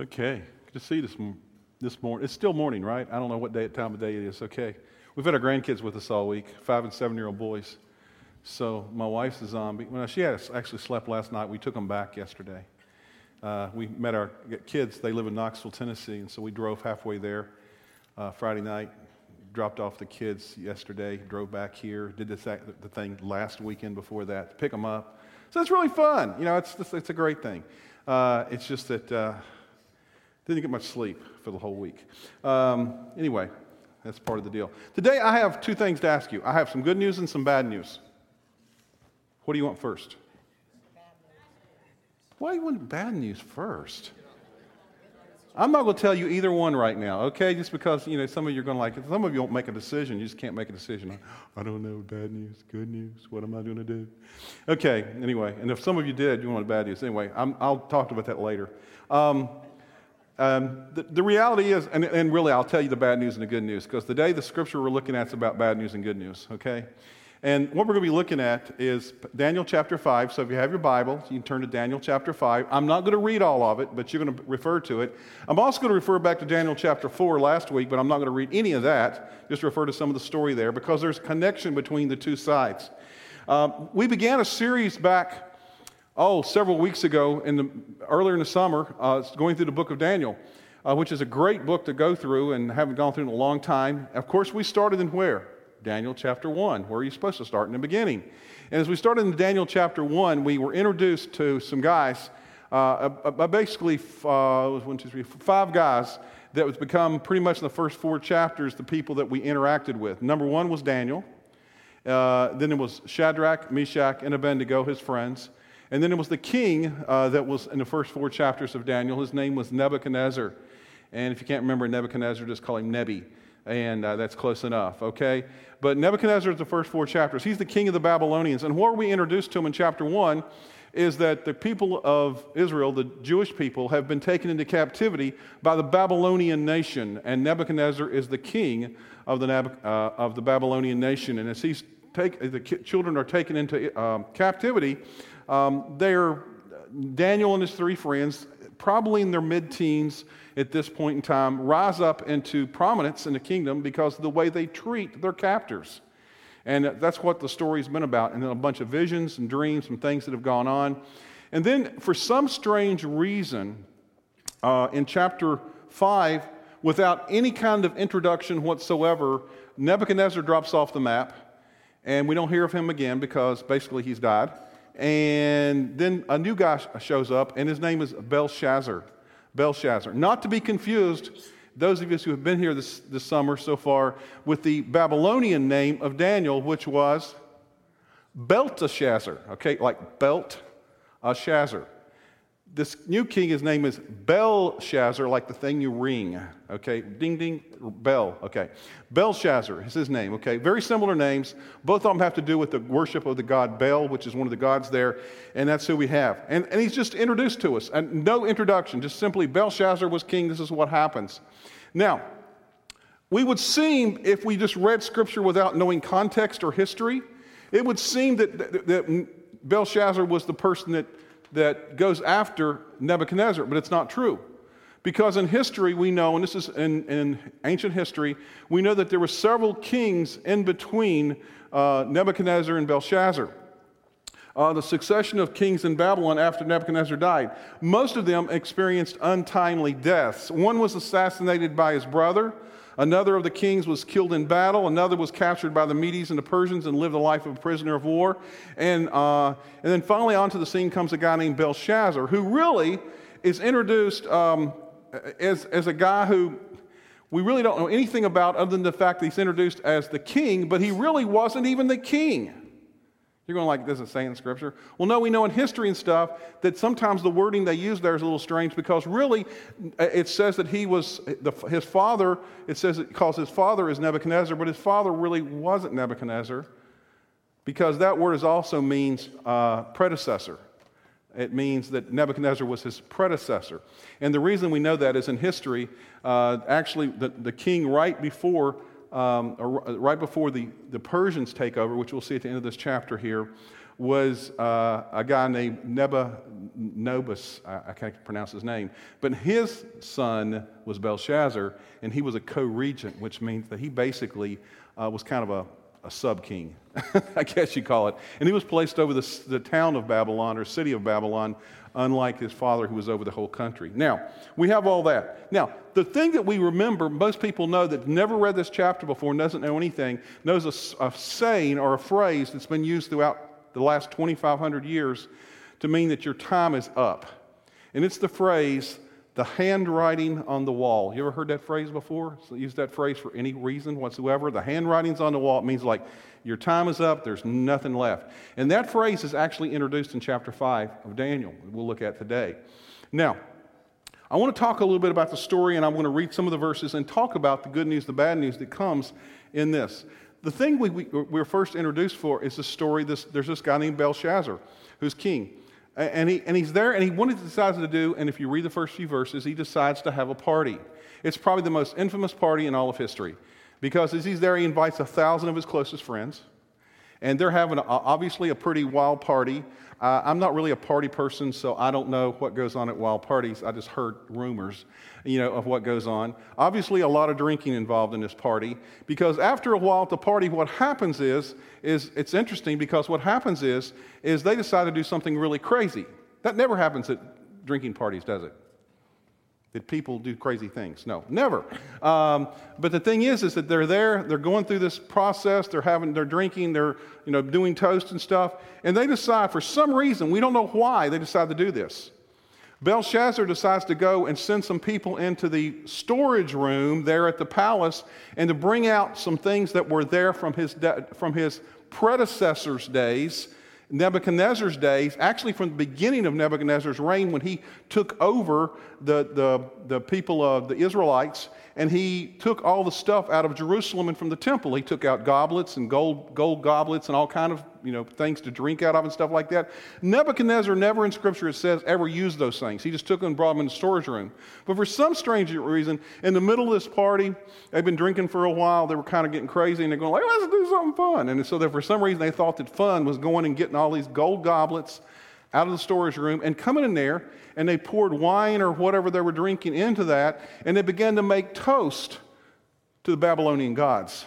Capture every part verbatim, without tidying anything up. Okay, good to see you this, this morning. It's still morning, right? I don't know what day, time of day it is. Okay. We've had our grandkids with us all week, five and seven-year-old boys. So my wife's a zombie. Well, she actually slept last night. We took them back yesterday. Uh, we met our kids. They live in Knoxville, Tennessee, and so we drove halfway there uh, Friday night, dropped off the kids yesterday, drove back here, did this, the thing last weekend before that, pick them up. So it's really fun. You know, it's it's a great thing. Uh, it's just that uh, didn't get much sleep for the whole week. Um, anyway, that's part of the deal. Today I have two things to ask you. I have some good news and some bad news. What do you want first? Why do you want bad news first? I'm not going to tell you either one right now, okay? Just because, you know, some of you are going to like it. Some of you won't make a decision. You just can't make a decision. I don't know, bad news, good news, what am I going to do? Okay, anyway, and if some of you did, you wanted bad news. Anyway, I'm, I'll talk about that later. Um, um, the, the reality is, and, and really I'll tell you the bad news and the good news, because today the scripture we're looking at is about bad news and good news, okay? And what we're going to be looking at is Daniel chapter five. So if you have your Bible, you can turn to Daniel chapter five. I'm not going to read all of it, but you're going to refer to it. I'm also going to refer back to Daniel chapter four last week, but I'm not going to read any of that. Just refer to some of the story there because there's a connection between the two sides. Um, we began a series back, oh, several weeks ago, in the, earlier in the summer, uh, going through the book of Daniel, uh, which is a great book to go through and haven't gone through in a long time. Of course, we started in where? Daniel chapter one, where you're supposed to start in the beginning. And as we started in Daniel chapter one, we were introduced to some guys, uh, basically uh, one, two, three, five guys that was become pretty much in the first four chapters the people that we interacted with. Number one was Daniel. Uh, then it was Shadrach, Meshach, and Abednego, his friends. And then it was the king uh, that was in the first four chapters of Daniel. His name was Nebuchadnezzar. And if you can't remember Nebuchadnezzar, just call him Nebi. And uh, that's close enough, okay? But Nebuchadnezzar is the first four chapters. He's the king of the Babylonians. And what we introduced to him in chapter one is that the people of Israel, the Jewish people, have been taken into captivity by the Babylonian nation. And Nebuchadnezzar is the king of the, Nab- uh, of the Babylonian nation. And as he's take, the ki- children are taken into um, captivity, um, they're, Daniel and his three friends, probably in their mid-teens at this point in time, rise up into prominence in the kingdom because of the way they treat their captors. And that's what the story's been about. And then a bunch of visions and dreams and things that have gone on. And then for some strange reason, uh, in chapter five, without any kind of introduction whatsoever, Nebuchadnezzar drops off the map. And we don't hear of him again because basically he's died. And then a new guy shows up, and his name is Belshazzar. Belshazzar. Not to be confused, those of you who have been here this, this summer so far, with the Babylonian name of Daniel, which was Belteshazzar. Okay, like Belt-a-Shazzar. This new king, his name is Belshazzar, like the thing you ring. Okay, ding, ding, bell. Okay, Belshazzar is his name. Okay, very similar names. Both of them have to do with the worship of the god Bel, which is one of the gods there, and that's who we have. And, and he's just introduced to us, and no introduction, just simply Belshazzar was king. This is what happens. Now, we would seem, if we just read scripture without knowing context or history, it would seem that, that, that Belshazzar was the person that that goes after Nebuchadnezzar, but it's not true. Because in history we know, and this is in, in ancient history, we know that there were several kings in between uh, Nebuchadnezzar and Belshazzar. Uh, the succession of kings in Babylon after Nebuchadnezzar died. Most of them experienced untimely deaths. One was assassinated by his brother. Another of the kings was killed in battle. Another was captured by the Medes and the Persians and lived the life of a prisoner of war. And uh, and then finally onto the scene comes a guy named Belshazzar, who really is introduced um, as, as a guy who we really don't know anything about other than the fact that he's introduced as the king, but he really wasn't even the king. You're going like, doesn't say in Scripture? Well, no, we know in history and stuff that sometimes the wording they use there is a little strange because really it says that he was, the, his father, it says it calls his father is Nebuchadnezzar, but his father really wasn't Nebuchadnezzar because that word is also means uh, predecessor. It means that Nebuchadnezzar was his predecessor. And the reason we know that is in history, uh, actually the, the king right before Um, right before the, the Persians take over, which we'll see at the end of this chapter here, was uh, a guy named Nebuchadnezzar. I, I can't pronounce his name, but his son was Belshazzar, and he was a co-regent, which means that he basically uh, was kind of a a sub-king, I guess you call it. And he was placed over the, the town of Babylon or city of Babylon, unlike his father who was over the whole country. Now, we have all that. Now, the thing that we remember, most people know that never read this chapter before and doesn't know anything, knows a, a saying or a phrase that's been used throughout the last twenty-five hundred years to mean that your time is up. And it's the phrase, the handwriting on the wall. You ever heard that phrase before? So use that phrase for any reason whatsoever. The handwriting's on the wall. It means like your time is up. There's nothing left. And that phrase is actually introduced in chapter five of Daniel. We'll look at today. Now, I want to talk a little bit about the story, and I'm going to read some of the verses and talk about the good news, the bad news that comes in this. The thing we, we we're first introduced for is the story. This there's this guy named Belshazzar who's king. And he and he's there, and he wanted to decide to do, and if you read the first few verses, he decides to have a party. It's probably the most infamous party in all of history, because as he's there, he invites a thousand of his closest friends, and they're having a, obviously a pretty wild party. Uh, I'm not really a party person, so I don't know what goes on at wild parties. I just heard rumors, you know, of what goes on. Obviously, a lot of drinking involved in this party, because after a while at the party, what happens is, is it's interesting because what happens is, is they decide to do something really crazy. That never happens at drinking parties, does it? That people do crazy things. No, never. Um, but the thing is, is that they're there, they're going through this process, they're having, they're drinking, they're, you know, doing toast and stuff, and they decide for some reason, we don't know why they decide to do this. Belshazzar decides to go and send some people into the storage room there at the palace and to bring out some things that were there from his, de- from his predecessor's days, Nebuchadnezzar's days, actually from the beginning of Nebuchadnezzar's reign when he took over the, the, the people of the Israelites, and he took all the stuff out of Jerusalem and from the temple. He took out goblets and gold gold goblets and all kind of, you know, things to drink out of and stuff like that. Nebuchadnezzar never in Scripture, it says, ever used those things. He just took them and brought them in the storage room. But for some strange reason, in the middle of this party, they've been drinking for a while, they were kind of getting crazy, and they're going like, let's do something fun. And so that for some reason they thought that fun was going and getting all these gold goblets out of the storage room and coming in there, and they poured wine or whatever they were drinking into that, and they began to make toast to the Babylonian gods.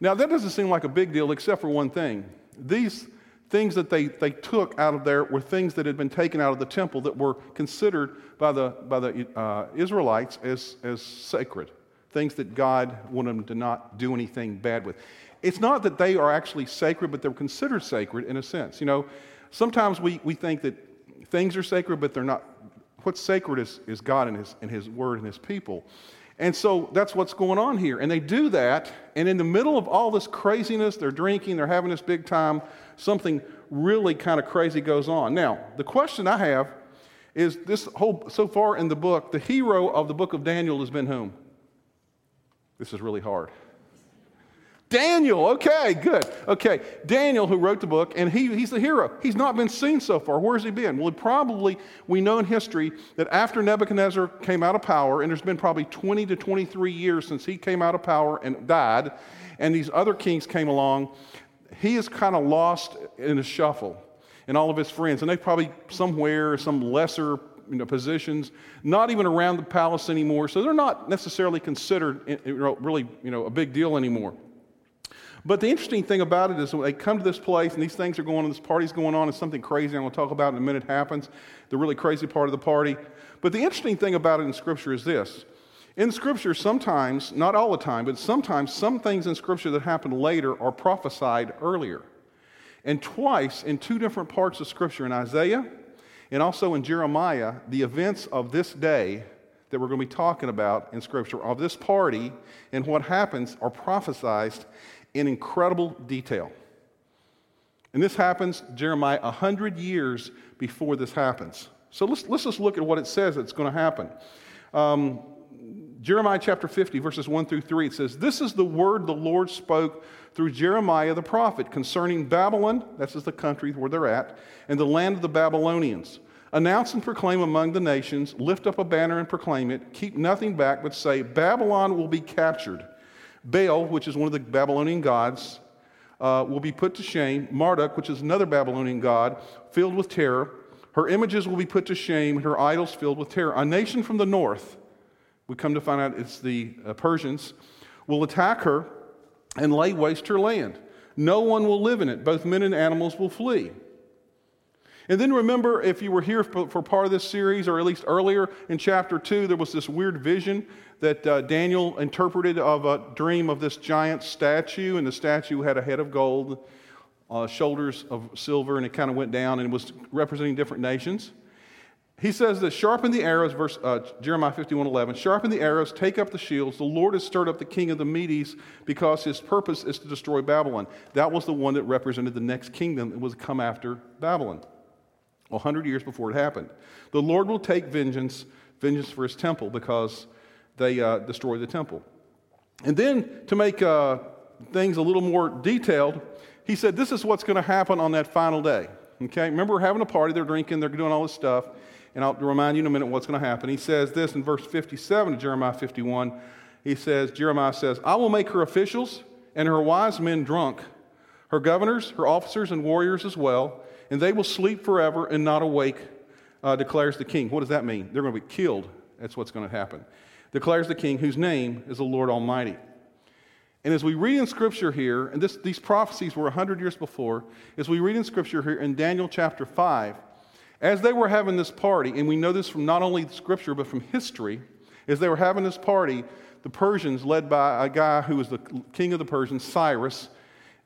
Now, that doesn't seem like a big deal except for one thing. These things that they, they took out of there were things that had been taken out of the temple that were considered by the by the uh, Israelites as, as sacred, things that God wanted them to not do anything bad with. It's not that they are actually sacred, but they're considered sacred in a sense. You know, sometimes we, we think that things are sacred, but they're not. What's sacred is, is God and his, and his word and his people. And so that's what's going on here. And they do that, and in the middle of all this craziness, they're drinking, they're having this big time, something really kind of crazy goes on. Now, the question I have is this whole, so far in the book, the hero of the book of Daniel has been whom? This is really hard. Daniel, okay, good. Okay, Daniel, who wrote the book, and he, he's the hero. He's not been seen so far. Where's he been? Well, probably, we know in history that after Nebuchadnezzar came out of power, and there's been probably twenty to twenty-three years since he came out of power and died, and these other kings came along, he is kind of lost in a shuffle, and all of his friends, and they probably somewhere, some lesser you know, positions, not even around the palace anymore, so they're not necessarily considered you know, really you know, a big deal anymore. But the interesting thing about it is when they come to this place and these things are going on, this party's going on, and something crazy I'm going to talk about in a minute happens, the really crazy part of the party. But the interesting thing about it in Scripture is this. In Scripture, sometimes, not all the time, but sometimes some things in Scripture that happen later are prophesied earlier. And twice in two different parts of Scripture, in Isaiah and also in Jeremiah, the events of this day that we're going to be talking about in Scripture, of this party and what happens are prophesied in incredible detail. And this happens, Jeremiah, one hundred years before this happens. So let's, let's just look at what it says that's going to happen. Um, Jeremiah chapter fifty, verses one through three, it says, "This is the word the Lord spoke through Jeremiah the prophet concerning Babylon," that's the country where they're at, "and the land of the Babylonians. Announce and proclaim among the nations, lift up a banner and proclaim it, keep nothing back, but say, Babylon will be captured. Bel, which is one of the Babylonian gods, uh, will be put to shame. Marduk, which is another Babylonian god, filled with terror. Her images will be put to shame, her idols filled with terror. A nation from the north, we come to find out it's the uh, Persians, will attack her and lay waste her land. No one will live in it. Both men and animals will flee. And then remember, if you were here for part of this series, or at least earlier in chapter two, there was this weird vision that uh, Daniel interpreted of a dream of this giant statue, and the statue had a head of gold, uh, shoulders of silver, and it kind of went down and was representing different nations. He says that sharpen the arrows, verse uh, Jeremiah fifty-one eleven, sharpen the arrows, take up the shields. The Lord has stirred up the king of the Medes because his purpose is to destroy Babylon. That was the one that represented the next kingdom that was come after Babylon. A hundred years before it happened. The Lord will take vengeance, vengeance for his temple, because they uh, destroyed the temple. And then to make uh, things a little more detailed, he said this is what's going to happen on that final day. Okay, remember we're having a party, they're drinking, they're doing all this stuff, and I'll remind you in a minute what's going to happen. He says this in verse fifty-seven of Jeremiah fifty-one. He says, Jeremiah says, I will make her officials and her wise men drunk, her governors, her officers and warriors as well, and they will sleep forever and not awake, uh, declares the king. What does that mean? They're going to be killed. That's what's going to happen. Declares the king, whose name is the Lord Almighty. And as we read in Scripture here, and this, these prophecies were one hundred years before, as we read in Scripture here in Daniel chapter five, as they were having this party, and we know this from not only Scripture but from history, as they were having this party, the Persians, led by a guy who was the king of the Persians, Cyrus,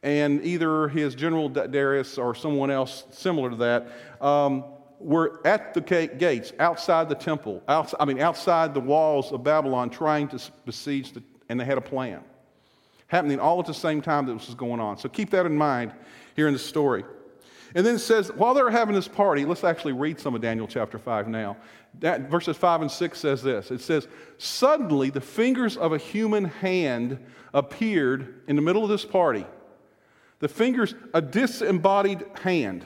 and either his general Darius or someone else similar to that, um, were at the gates, outside the temple, out, I mean outside the walls of Babylon, trying to besiege, the, and they had a plan. Happening all at the same time that this was going on. So keep that in mind here in the story. And then it says, while they're having this party, let's actually read some of Daniel chapter five now. That, verses five and six says this. It says, suddenly the fingers of a human hand appeared in the middle of this party. The fingers, a disembodied hand.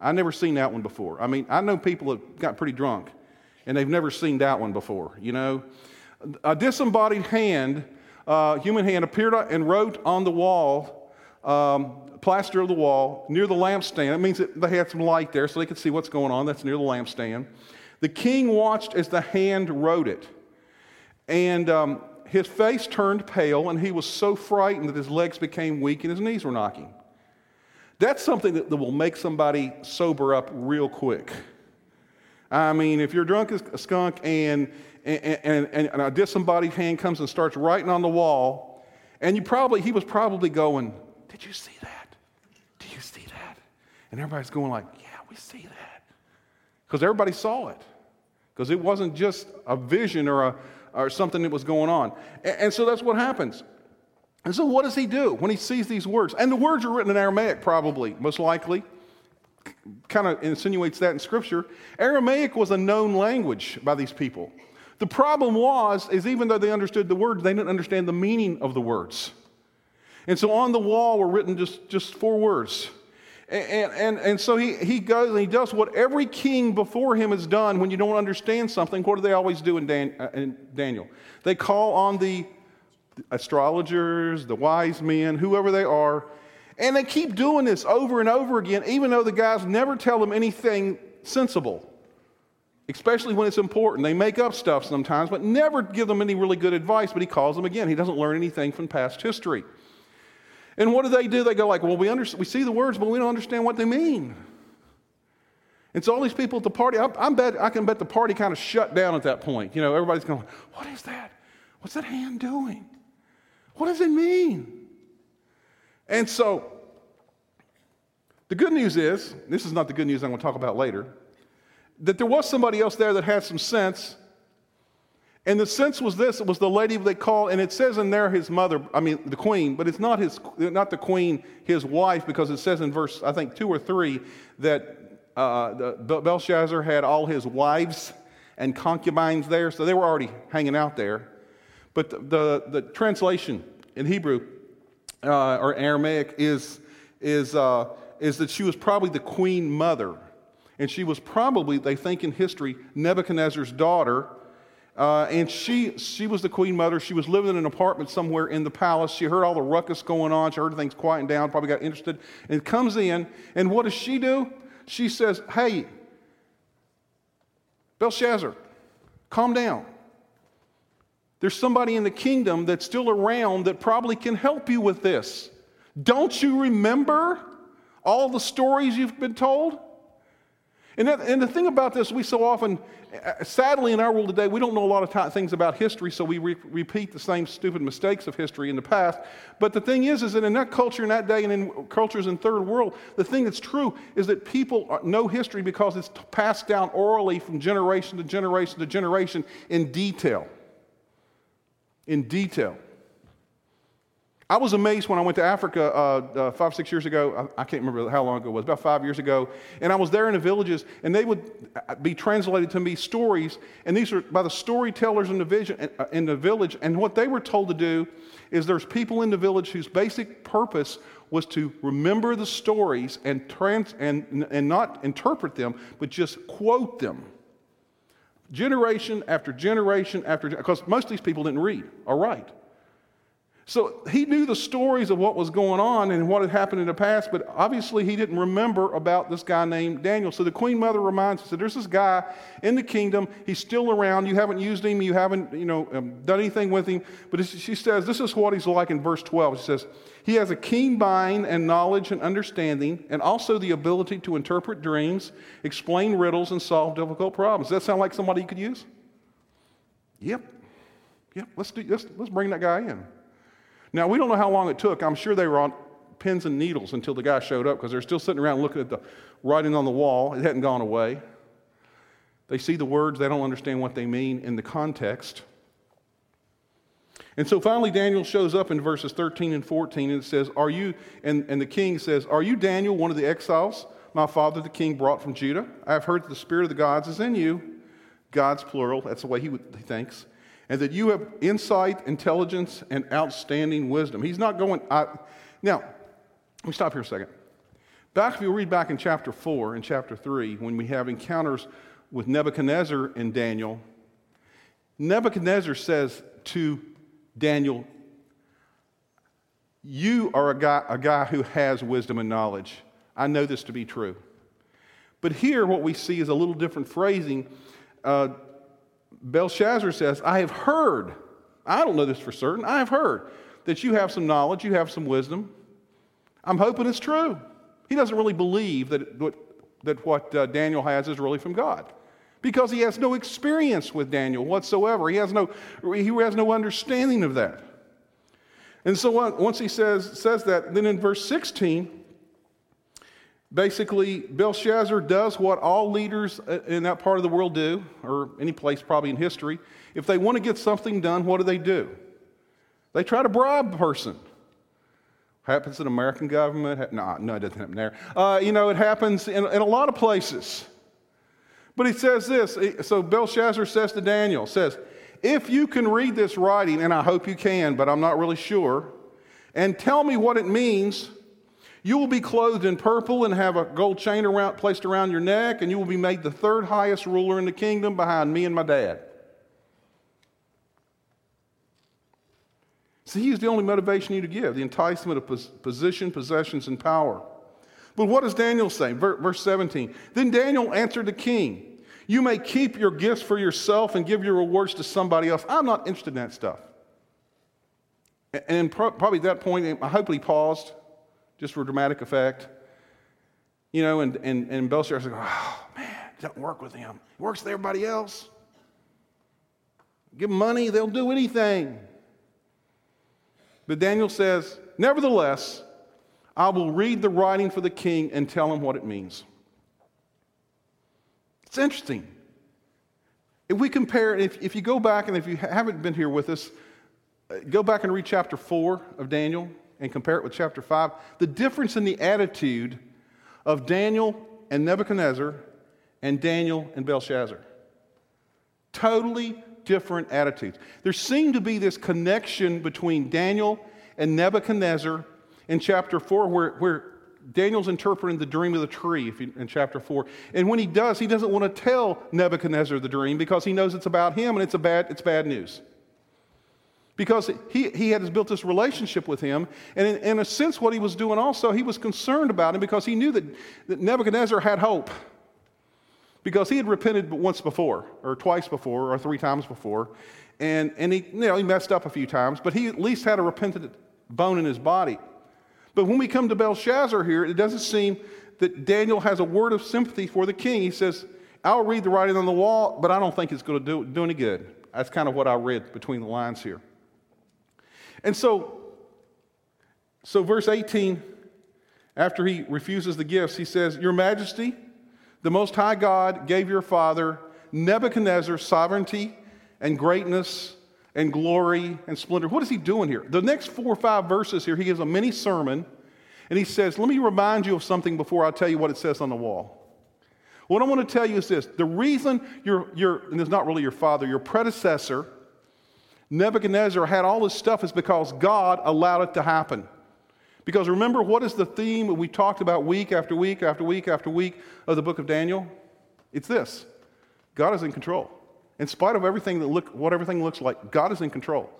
I've never seen that one before. I mean, I know people that got pretty drunk, and they've never seen that one before, you know. A disembodied hand, uh, human hand, appeared and wrote on the wall, um, plaster of the wall, near the lampstand. That means that they had some light there so they could see what's going on. That's near the lampstand. The king watched as the hand wrote it. And... Um, His face turned pale, and he was so frightened that his legs became weak and his knees were knocking. That's something that, that will make somebody sober up real quick. I mean, if you're drunk as a skunk and, and, and, and a disembodied hand comes and starts writing on the wall, and you probably, he was probably going, did you see that? Do you see that? And everybody's going like, yeah, we see that. Because everybody saw it. Because it wasn't just a vision or a or something that was going on. And, and so that's what happens. And so what does he do when he sees these words? And the words are written in Aramaic probably, most likely. C- kind of insinuates that in Scripture. Aramaic was a known language by these people. The problem was, is even though they understood the words, they didn't understand the meaning of the words. And so on the wall were written just, just four words. And, and, and so he, he goes and he does what every king before him has done when you don't understand something. What do they always do in, Dan, uh, in Daniel? They call on the astrologers, the wise men, whoever they are, and they keep doing this over and over again, even though the guys never tell them anything sensible, especially when it's important. They make up stuff sometimes, but never give them any really good advice, but he calls them again. He doesn't learn anything from past history. And what do they do? They go like, well, we under- we see the words, but we don't understand what they mean. And so all these people at the party, I, I, bet, I can bet the party kind of shut down at that point. You know, everybody's going, what is that? What's that hand doing? What does it mean? And so the good news is, this is not the good news I'm going to talk about later, that there was somebody else there that had some sense. And the sense was this, it was the lady they called, and it says in there his mother, I mean the queen, but it's not his, not the queen, his wife, because it says in verse, I think, two or three, that uh, Belshazzar had all his wives and concubines there, so they were already hanging out there. But the, the, the translation in Hebrew, uh, or Aramaic, is, is, uh, is that she was probably the queen mother, and she was probably, they think in history, Nebuchadnezzar's daughter, Uh, and she she was the queen mother. She was living in an apartment somewhere in the palace. She heard all the ruckus going on. She heard things quieting down, probably got interested, and comes in. And what does she do? She says, hey, Belshazzar, calm down. There's somebody in the kingdom that's still around that probably can help you with this. Don't you remember all the stories you've been told? And, that, and the thing about this, we so often, sadly in our world today, we don't know a lot of t- things about history, so we re- repeat the same stupid mistakes of history in the past. But the thing is, is that in that culture, in that day, and in cultures in third world, the thing that's true is that people know history because it's passed down orally from generation to generation to generation in detail. In detail. I was amazed when I went to Africa uh, uh, five, six years ago. I, I can't remember how long ago it was, about five years ago. And I was there in the villages, and they would be translated to me stories. And these are by the storytellers in the, vision, in the village. And what they were told to do is there's people in the village whose basic purpose was to remember the stories and trans and and not interpret them, but just quote them. Generation after generation after generation, because most of these people didn't read or write. So he knew the stories of what was going on and what had happened in the past, but obviously he didn't remember about this guy named Daniel. So the queen mother reminds us that there's this guy in the kingdom. He's still around. You haven't used him. You haven't, you know, um, done anything with him. But she says, this is what he's like in verse twelve. She says, he has a keen mind and knowledge and understanding, and also the ability to interpret dreams, explain riddles, and solve difficult problems. Does that sound like somebody you could use? Yep. Yep. Let's do. Let's let's bring that guy in. Now, we don't know how long it took. I'm sure they were on pins and needles until the guy showed up, because they're still sitting around looking at the writing on the wall. It hadn't gone away. They see the words. They don't understand what they mean in the context. And so finally, Daniel shows up in verses thirteen and fourteen, and it says, "Are you?" And, and the king says, "Are you Daniel, one of the exiles my father the king brought from Judah? I have heard that the spirit of the gods is in you." Gods, plural. That's the way he, would, he thinks. And that you have insight, intelligence, and outstanding wisdom. He's not going... I, now, let me stop here a second. Back, if you read back in chapter four and chapter three, when we have encounters with Nebuchadnezzar and Daniel, Nebuchadnezzar says to Daniel, you are a guy, a guy who has wisdom and knowledge. I know this to be true. But here what we see is a little different phrasing. Uh, Belshazzar says, I have heard, I don't know this for certain, I have heard that you have some knowledge, you have some wisdom. I'm hoping it's true. He doesn't really believe that, that what uh, Daniel has is really from God, because he has no experience with Daniel whatsoever. He has no, he has no understanding of that. And so once he says, says that, then in verse sixteen, basically, Belshazzar does what all leaders in that part of the world do, or any place probably in history. If they want to get something done, what do they do? They try to bribe a person. Happens in the American government. No, no, it doesn't happen there. Uh, you know, it happens in, in a lot of places. But he says this. So Belshazzar says to Daniel, says, if you can read this writing, and I hope you can, but I'm not really sure, and tell me what it means, you will be clothed in purple and have a gold chain around, placed around your neck, and you will be made the third highest ruler in the kingdom behind me and my dad. See, he is the only motivation you to give, the enticement of pos- position, possessions, and power. But what does Daniel say? Ver- verse seventeen, then Daniel answered the king, you may keep your gifts for yourself and give your rewards to somebody else. I'm not interested in that stuff. And pro- probably at that point, I hope he paused, just for dramatic effect. You know, and, and, and Belshazzar's like, oh, man, it doesn't work with him. It works with everybody else. Give them money, they'll do anything. But Daniel says, nevertheless, I will read the writing for the king and tell him what it means. It's interesting. If we compare, if, if you go back, and if you haven't been here with us, go back and read chapter four of Daniel, and compare it with chapter five, the difference in the attitude of Daniel and Nebuchadnezzar and Daniel and Belshazzar. Totally different attitudes. There seemed to be this connection between Daniel and Nebuchadnezzar in chapter four, where, where Daniel's interpreting the dream of the tree if you, in chapter four. And when he does, he doesn't want to tell Nebuchadnezzar the dream because he knows it's about him and it's a bad, it's bad news. Because he, he had built this relationship with him, and in, in a sense what he was doing also, he was concerned about him because he knew that, that Nebuchadnezzar had hope. Because he had repented once before, or twice before, or three times before, and, and he, you know, he messed up a few times, but he at least had a repentant bone in his body. But when we come to Belshazzar here, it doesn't seem that Daniel has a word of sympathy for the king. He says, I'll read the writing on the wall, but I don't think it's going to do, do any good. That's kind of what I read between the lines here. And so, so verse eighteen, after he refuses the gifts, he says, Your Majesty, the Most High God gave your father Nebuchadnezzar sovereignty and greatness and glory and splendor. What is he doing here? The next four or five verses here, he gives a mini sermon, and he says, let me remind you of something before I tell you what it says on the wall. What I want to tell you is this. The reason your, your and it's not really your father, your predecessor, Nebuchadnezzar, had all this stuff is because God allowed it to happen. Because remember, what is the theme we talked about week after week after week after week of the book of Daniel? It's this. God is in control. In spite of everything that look, what everything looks like, God is in control.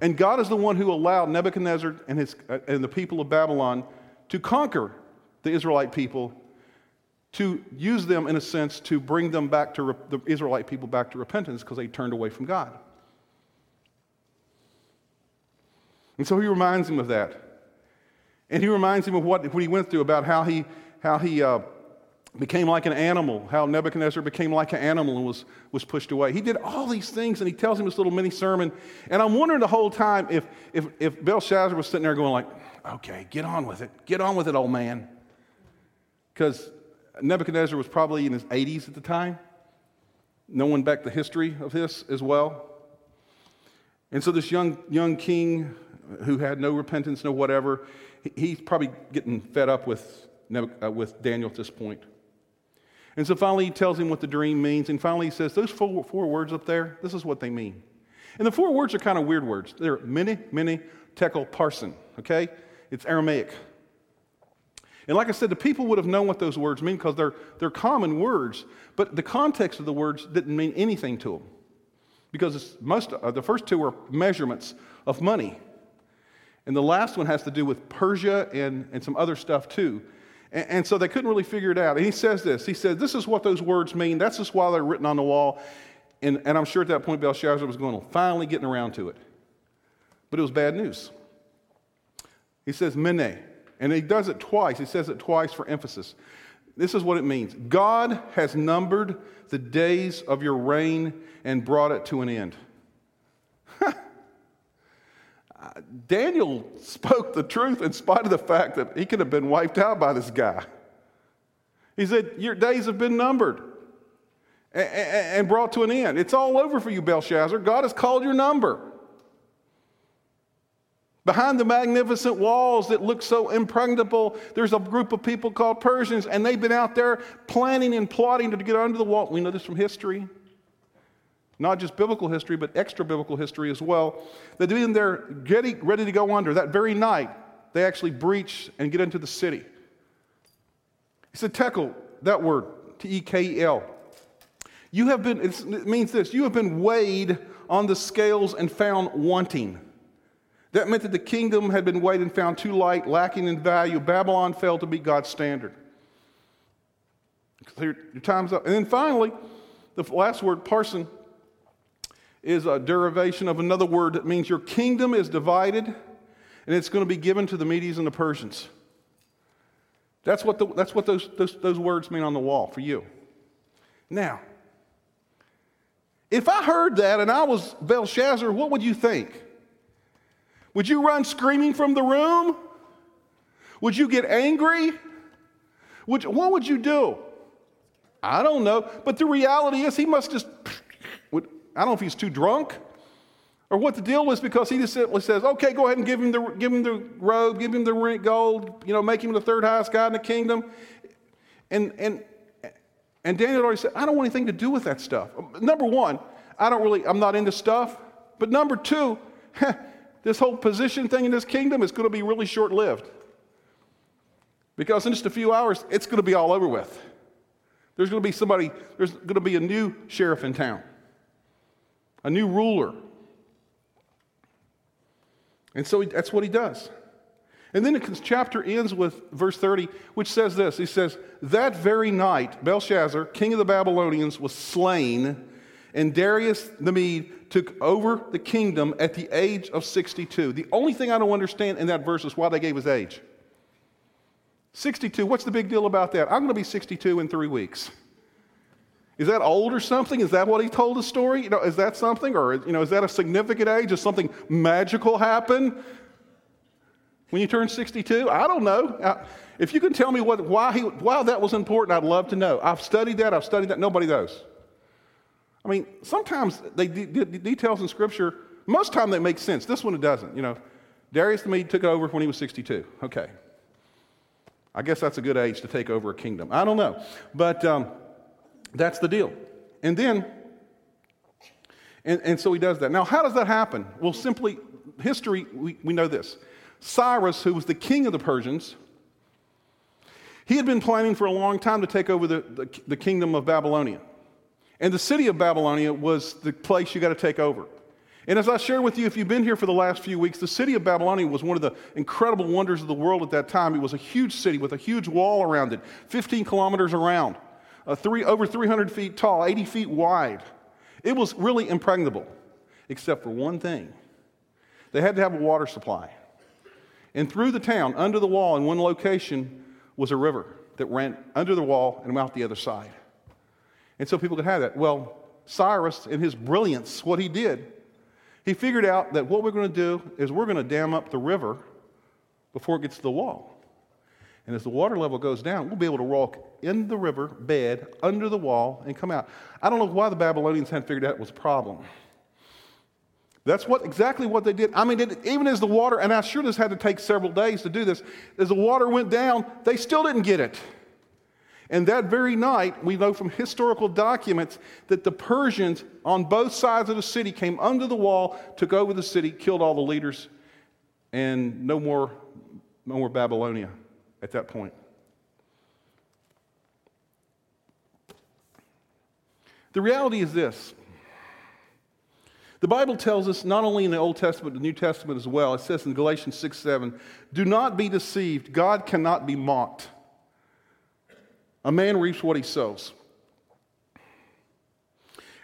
And God is the one who allowed Nebuchadnezzar and, his, and the people of Babylon to conquer the Israelite people, to use them, in a sense, to bring them back to rep, the Israelite people back to repentance because they turned away from God. And so he reminds him of that. And he reminds him of what, what he went through, about how he how he uh, became like an animal, how Nebuchadnezzar became like an animal and was, was pushed away. He did all these things, and he tells him this little mini sermon. And I'm wondering the whole time if if, if Belshazzar was sitting there going like, okay, get on with it. Get on with it, old man. Because Nebuchadnezzar was probably in his eighties at the time, knowing back the history of this as well. And so this young young king who had no repentance, no whatever, he's probably getting fed up with with Daniel at this point. And so finally he tells him what the dream means, and finally he says, those four, four words up there, this is what they mean. And the four words are kind of weird words. They're many, many, tekel, parson, okay? It's Aramaic. And like I said, the people would have known what those words mean because they're, they're common words, but the context of the words didn't mean anything to them because it's most uh, the first two are measurements of money. And the last one has to do with Persia and, and some other stuff too. And, and so they couldn't really figure it out. And he says this. He said, this is what those words mean. That's just why they're written on the wall. And, and I'm sure at that point Belshazzar was going, finally getting around to it. But it was bad news. He says, Mene. And he does it twice. He says it twice for emphasis. This is what it means. God has numbered the days of your reign and brought it to an end. Daniel spoke the truth in spite of the fact that he could have been wiped out by this guy. He said, your days have been numbered and brought to an end. It's all over for you, Belshazzar. God has called your number. Behind the magnificent walls that look so impregnable, there's a group of people called Persians, and they've been out there planning and plotting to get under the wall. We know this from history. Not just biblical history, but extra-biblical history as well. They're in there getting ready to go under. That very night, they actually breach and get into the city. He said, tekel, that word, T E K E L. You have been, it's, it means this, you have been weighed on the scales and found wanting. That meant that the kingdom had been weighed and found too light, lacking in value. Babylon failed to meet God's standard. Your time's up. And then finally, the last word, parson, is a derivation of another word that means your kingdom is divided and it's going to be given to the Medes and the Persians. That's what, the, that's what those, those, those words mean on the wall for you. Now, if I heard that and I was Belshazzar, what would you think? Would you run screaming from the room? Would you get angry? Would you, what would you do? I don't know. But the reality is he must just... I don't know if he's too drunk or what the deal was, because he just simply says, okay, go ahead and give him the give him the robe, give him the rent gold, you know, make him the third highest guy in the kingdom. And and and Daniel already said, I don't want anything to do with that stuff. Number one, I don't really, I'm not into stuff. But number two, this whole position thing in this kingdom is going to be really short-lived. Because in just a few hours, it's going to be all over with. There's going to be somebody, there's going to be a new sheriff in town, a new ruler. And so he, that's what he does. And then the chapter ends with verse thirty, which says this. He says, that very night, Belshazzar, king of the Babylonians, was slain, and Darius the Mede took over the kingdom at the age of sixty-two. The only thing I don't understand in that verse is why they gave his age. sixty-two, what's the big deal about that? I'm going to be sixty-two in three weeks. Is that old or something? Is that what he told the story? You know, is that something? Or you know, is that a significant age? Does something magical happen when you turn sixty-two? I don't know. If you can tell me what, why he, why that was important, I'd love to know. I've studied that. I've studied that. Nobody knows. I mean, sometimes the de- de- details in Scripture, most time they make sense. This one, it doesn't. You know, Darius the Mede took over when he was sixty-two. Okay. I guess that's a good age to take over a kingdom. I don't know. But um, that's the deal. And then, and, and so he does that. Now, how does that happen? Well, simply, history, we, we know this. Cyrus, who was the king of the Persians, he had been planning for a long time to take over the, the, the kingdom of Babylonia. And the city of Babylonia was the place you got to take over. And as I shared with you, if you've been here for the last few weeks, the city of Babylonia was one of the incredible wonders of the world at that time. It was a huge city with a huge wall around it, fifteen kilometers around, uh, three, over three hundred feet tall, eighty feet wide. It was really impregnable, except for one thing. They had to have a water supply. And through the town, under the wall, in one location, was a river that ran under the wall and out the other side. And so people could have that. Well, Cyrus, in his brilliance, what he did, he figured out that what we're going to do is we're going to dam up the river before it gets to the wall. And as the water level goes down, we'll be able to walk in the river bed, under the wall, and come out. I don't know why the Babylonians hadn't figured out it was a problem. That's what exactly what they did. I mean, it, even as the water, and I sure this had to take several days to do this, as the water went down, they still didn't get it. And that very night, we know from historical documents that the Persians on both sides of the city came under the wall, took over the city, killed all the leaders, and no more, no more Babylonia at that point. The reality is this. The Bible tells us, not only in the Old Testament, the New Testament as well, it says in Galatians six seven, do not be deceived. God cannot be mocked. A man reaps what he sows.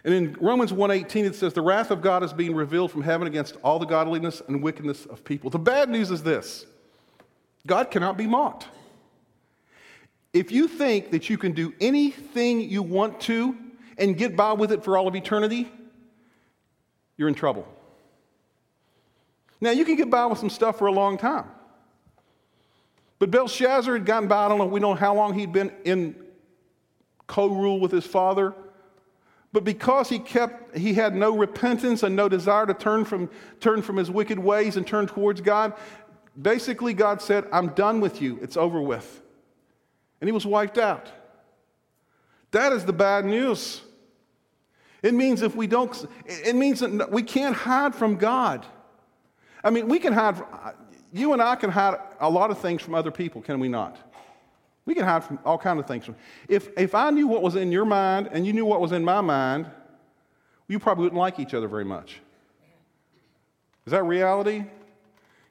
And in Romans one eighteen, it says, the wrath of God is being revealed from heaven against all the godliness and wickedness of people. The bad news is this. God cannot be mocked. If you think that you can do anything you want to and get by with it for all of eternity, you're in trouble. Now, you can get by with some stuff for a long time. But Belshazzar had gotten by, I don't know, we don't know how long he'd been in co-rule with his father. But because he kept, he had no repentance and no desire to turn from, turn from his wicked ways and turn towards God, basically God said, I'm done with you, it's over with. And he was wiped out. That is the bad news. It means if we don't, it means that we can't hide from God. I mean, we can hide, you and I can hide a lot of things from other people, can we not? We can hide from all kinds of things. If if I knew what was in your mind and you knew what was in my mind, you probably wouldn't like each other very much. Is that reality?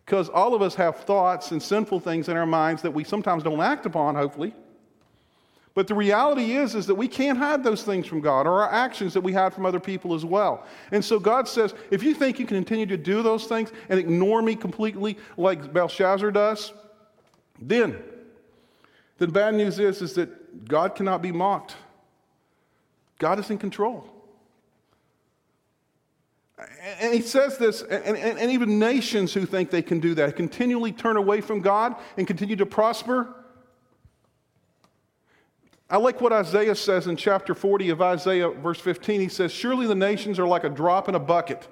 Because all of us have thoughts and sinful things in our minds that we sometimes don't act upon, hopefully. But the reality is, is that we can't hide those things from God, or our actions that we hide from other people as well. And so God says, if you think you can continue to do those things and ignore me completely like Belshazzar does, then the bad news is, is that God cannot be mocked. God is in control. And he says this, and, and, and even nations who think they can do that, continually turn away from God and continue to prosper. I like what Isaiah says in chapter forty of Isaiah, verse fifteen. He says, surely the nations are like a drop in a bucket.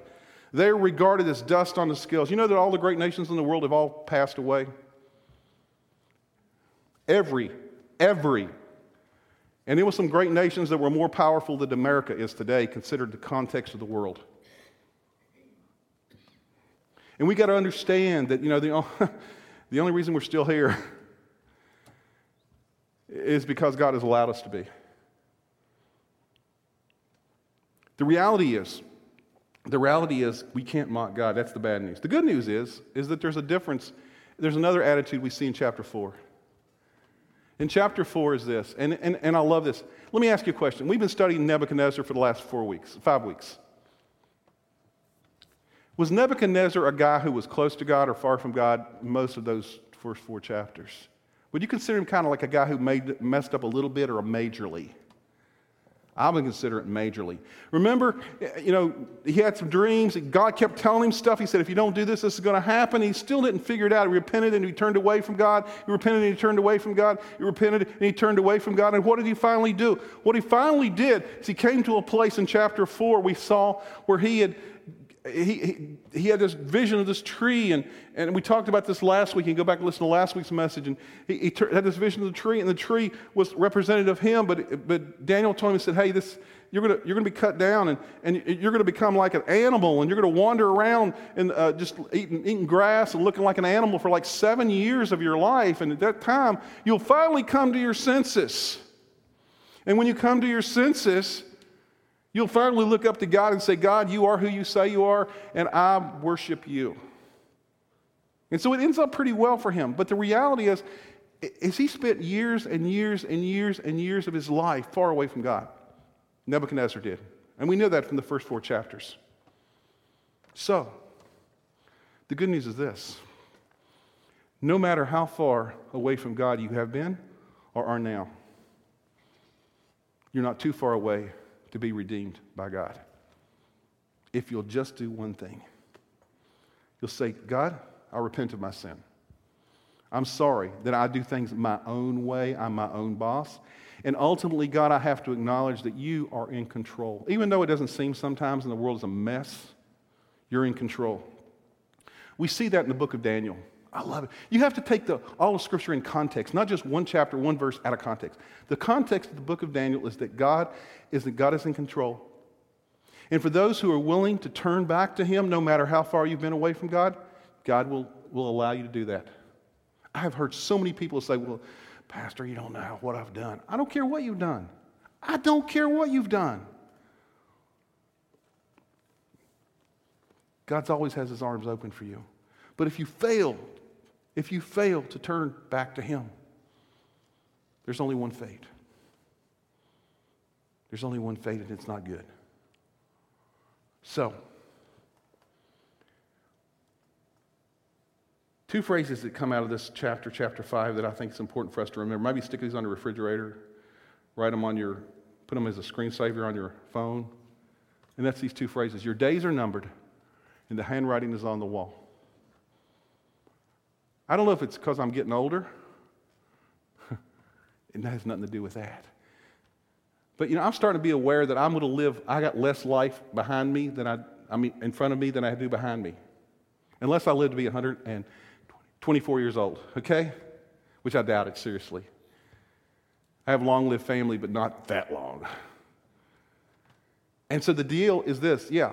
They are regarded as dust on the scales. You know that all the great nations in the world have all passed away? Every, every. And there were some great nations that were more powerful than America is today, considered the context of the world. And we got to understand that, you know, the, the only reason we're still here is because God has allowed us to be. The reality is, the reality is we can't mock God. That's the bad news. The good news is, is that there's a difference. There's another attitude we see in chapter four. In chapter four is this, and, and, and I love this. Let me ask you a question. We've been studying Nebuchadnezzar for the last four weeks, five weeks. Was Nebuchadnezzar a guy who was close to God or far from God most of those first four chapters? Would you consider him kind of like a guy who made, messed up a little bit or a majorly? I would consider it majorly. Remember, you know, he had some dreams. God kept telling him stuff. He said, if you don't do this, this is going to happen. He still didn't figure it out. He repented and he turned away from God. He repented and he turned away from God. He repented and he turned away from God. And what did he finally do? What he finally did is he came to a place in chapter four we saw where he had he he, he had this vision of this tree. And, and we talked about this last week. You can go back and listen to last week's message. And he, he tur- had this vision of the tree, and the tree was representative of him. But but Daniel told him, he said, hey, this you're gonna you're gonna be cut down, and, and you're gonna become like an animal, and you're gonna wander around and uh, just eating eating grass and looking like an animal for like seven years of your life. And at that time, you'll finally come to your senses. And when you come to your senses, you'll finally look up to God and say, God, you are who you say you are, and I worship you. And so it ends up pretty well for him. But the reality is, is he spent years and years and years and years of his life far away from God. Nebuchadnezzar did. And we know that from the first four chapters. So, the good news is this. No matter how far away from God you have been or are now, you're not too far away to be redeemed by God. If you'll just do one thing. You'll say, God, I repent of my sin. I'm sorry that I do things my own way. I'm my own boss. And ultimately, God, I have to acknowledge that you are in control. Even though it doesn't seem sometimes and the world is a mess, you're in control. We see that in the book of Daniel. I love it. You have to take the, all of Scripture in context, not just one chapter, one verse out of context. The context of the book of Daniel is that God is that God is in control. And for those who are willing to turn back to him, no matter how far you've been away from God, God will, will allow you to do that. I have heard so many people say, well, Pastor, you don't know what I've done. I don't care what you've done. I don't care what you've done. God always has his arms open for you. But if you fail, if you fail to turn back to him, there's only one fate. There's only one fate, and it's not good. So, two phrases that come out of this chapter, chapter five, that I think is important for us to remember. Maybe stick these on your refrigerator, write them on your, put them as a screensaver on your phone. And that's these two phrases. Your days are numbered, and the handwriting is on the wall. I don't know if it's because I'm getting older. It has nothing to do with that. But, you know, I'm starting to be aware that I'm going to live, I got less life behind me than I, I mean, in front of me than I do behind me. Unless I live to be one hundred twenty-four years old, okay? Which I doubt it, seriously. I have a long-lived family, but not that long. And so the deal is this, yeah.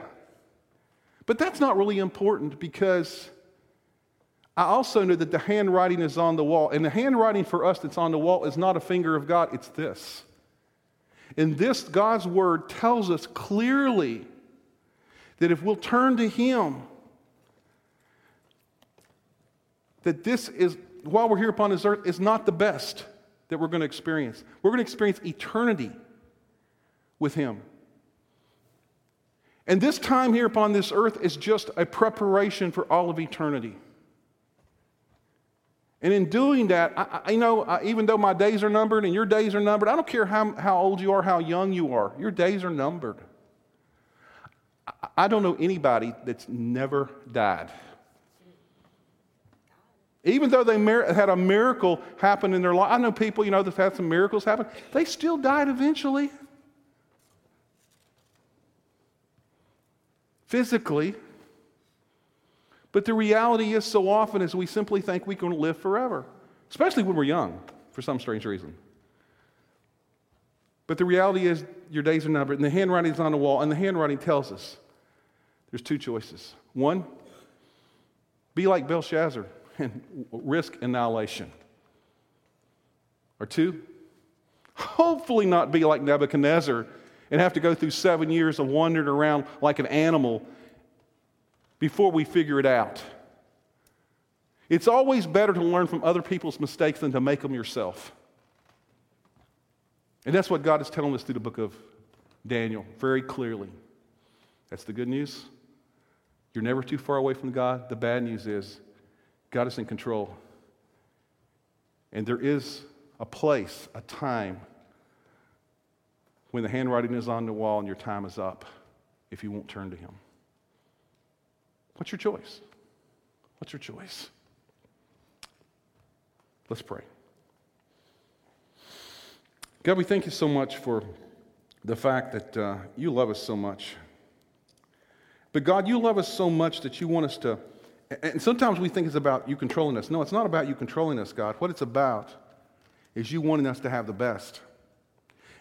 But that's not really important because I also know that the handwriting is on the wall. And the handwriting for us that's on the wall is not a finger of God, it's this. And this, God's word tells us clearly that if we'll turn to him, that this is, while we're here upon this earth, is not the best that we're going to experience. We're going to experience eternity with him. And this time here upon this earth is just a preparation for all of eternity. And in doing that, I, I you know, I, even though my days are numbered and your days are numbered, I don't care how, how old you are, how young you are, your days are numbered. I, I don't know anybody that's never died. Even though they mer- had a miracle happen in their life, I know people, you know, that had some miracles happen, they still died eventually. Physically. But the reality is so often is we simply think we're going to live forever, especially when we're young, for some strange reason. But the reality is your days are numbered, and the handwriting is on the wall, and the handwriting tells us there's two choices. One, be like Belshazzar and risk annihilation. Or two, Hopefully not be like Nebuchadnezzar and have to go through seven years of wandering around like an animal before we figure it out. It's always better to learn from other people's mistakes than to make them yourself. And that's what God is telling us through the book of Daniel, very clearly. That's the good news. You're never too far away from God. The bad news is God is in control. And there is a place, a time, when the handwriting is on the wall and your time is up, if you won't turn to Him. What's your choice? What's your choice? Let's pray. God, we thank you so much for the fact that uh, you love us so much. But God, you love us so much that you want us to, and sometimes we think it's about you controlling us. No, it's not about you controlling us, God. What it's about is you wanting us to have the best.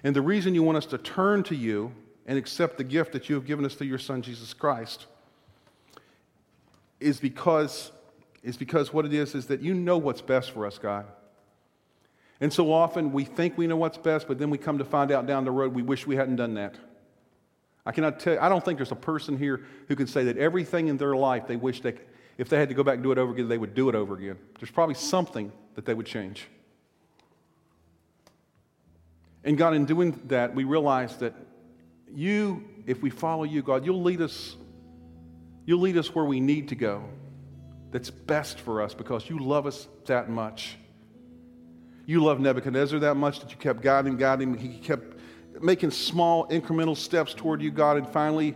And the reason you want us to turn to you and accept the gift that you have given us through your Son, Jesus Christ, is because, is because what it is is that you know what's best for us, God. And so often we think we know what's best, but then we come to find out down the road we wish we hadn't done that. I cannot tell you, I don't think there's a person here who can say that everything in their life they wish they, if they had to go back and do it over again, they would do it over again. There's probably something that they would change. And God, in doing that, we realize that you, if we follow you, God, you'll lead us, you'll lead us where we need to go. That's best for us because you love us that much. You love Nebuchadnezzar that much that you kept guiding, guiding. He kept making small incremental steps toward you, God. And finally,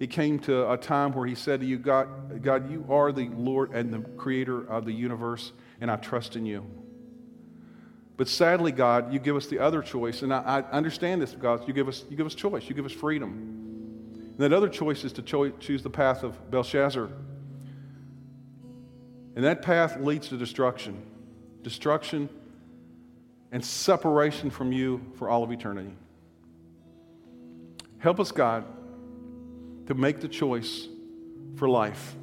it came to a time where he said to you, God, God, you are the Lord and the creator of the universe, and I trust in you. But sadly, God, you give us the other choice. And I, I understand this, God. You give us, you give us choice. You give us freedom. And that other choice is to cho- choose the path of Belshazzar. And that path leads to destruction. Destruction and separation from you for all of eternity. Help us, God, to make the choice for life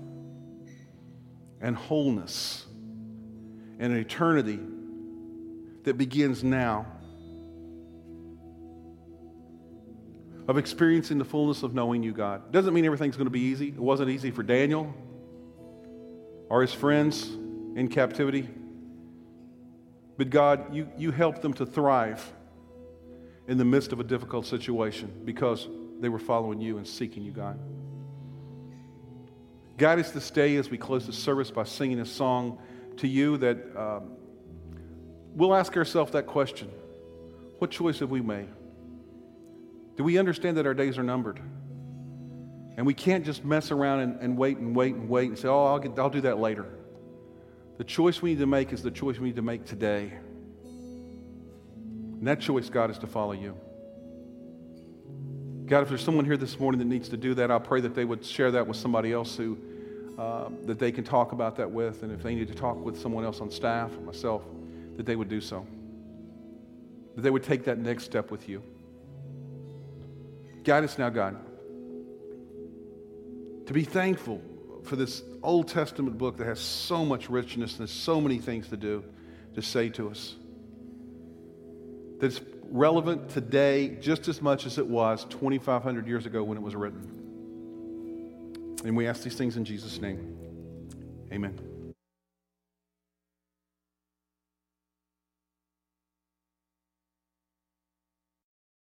and wholeness and an eternity that begins now, of experiencing the fullness of knowing you, God. Doesn't mean everything's going to be easy. It wasn't easy for Daniel or his friends in captivity. But God, you, you helped them to thrive in the midst of a difficult situation because they were following you and seeking you, God. Guide us this day as we close the service by singing a song to you that um, we'll ask ourselves that question. What choice have we made? Do we understand that our days are numbered? And we can't just mess around and, and wait and wait and wait and say, oh, I'll, get, I'll do that later. The choice we need to make is the choice we need to make today. And that choice, God, is to follow you. God, if there's someone here this morning that needs to do that, I pray that they would share that with somebody else who uh, that they can talk about that with. And if they need to talk with someone else on staff or myself, that they would do so. That they would take that next step with you. Guide us now, God, to be thankful for this Old Testament book that has so much richness and so many things to do, to say to us, that's relevant today just as much as it was twenty-five hundred years ago when it was written. And we ask these things in Jesus' name. Amen.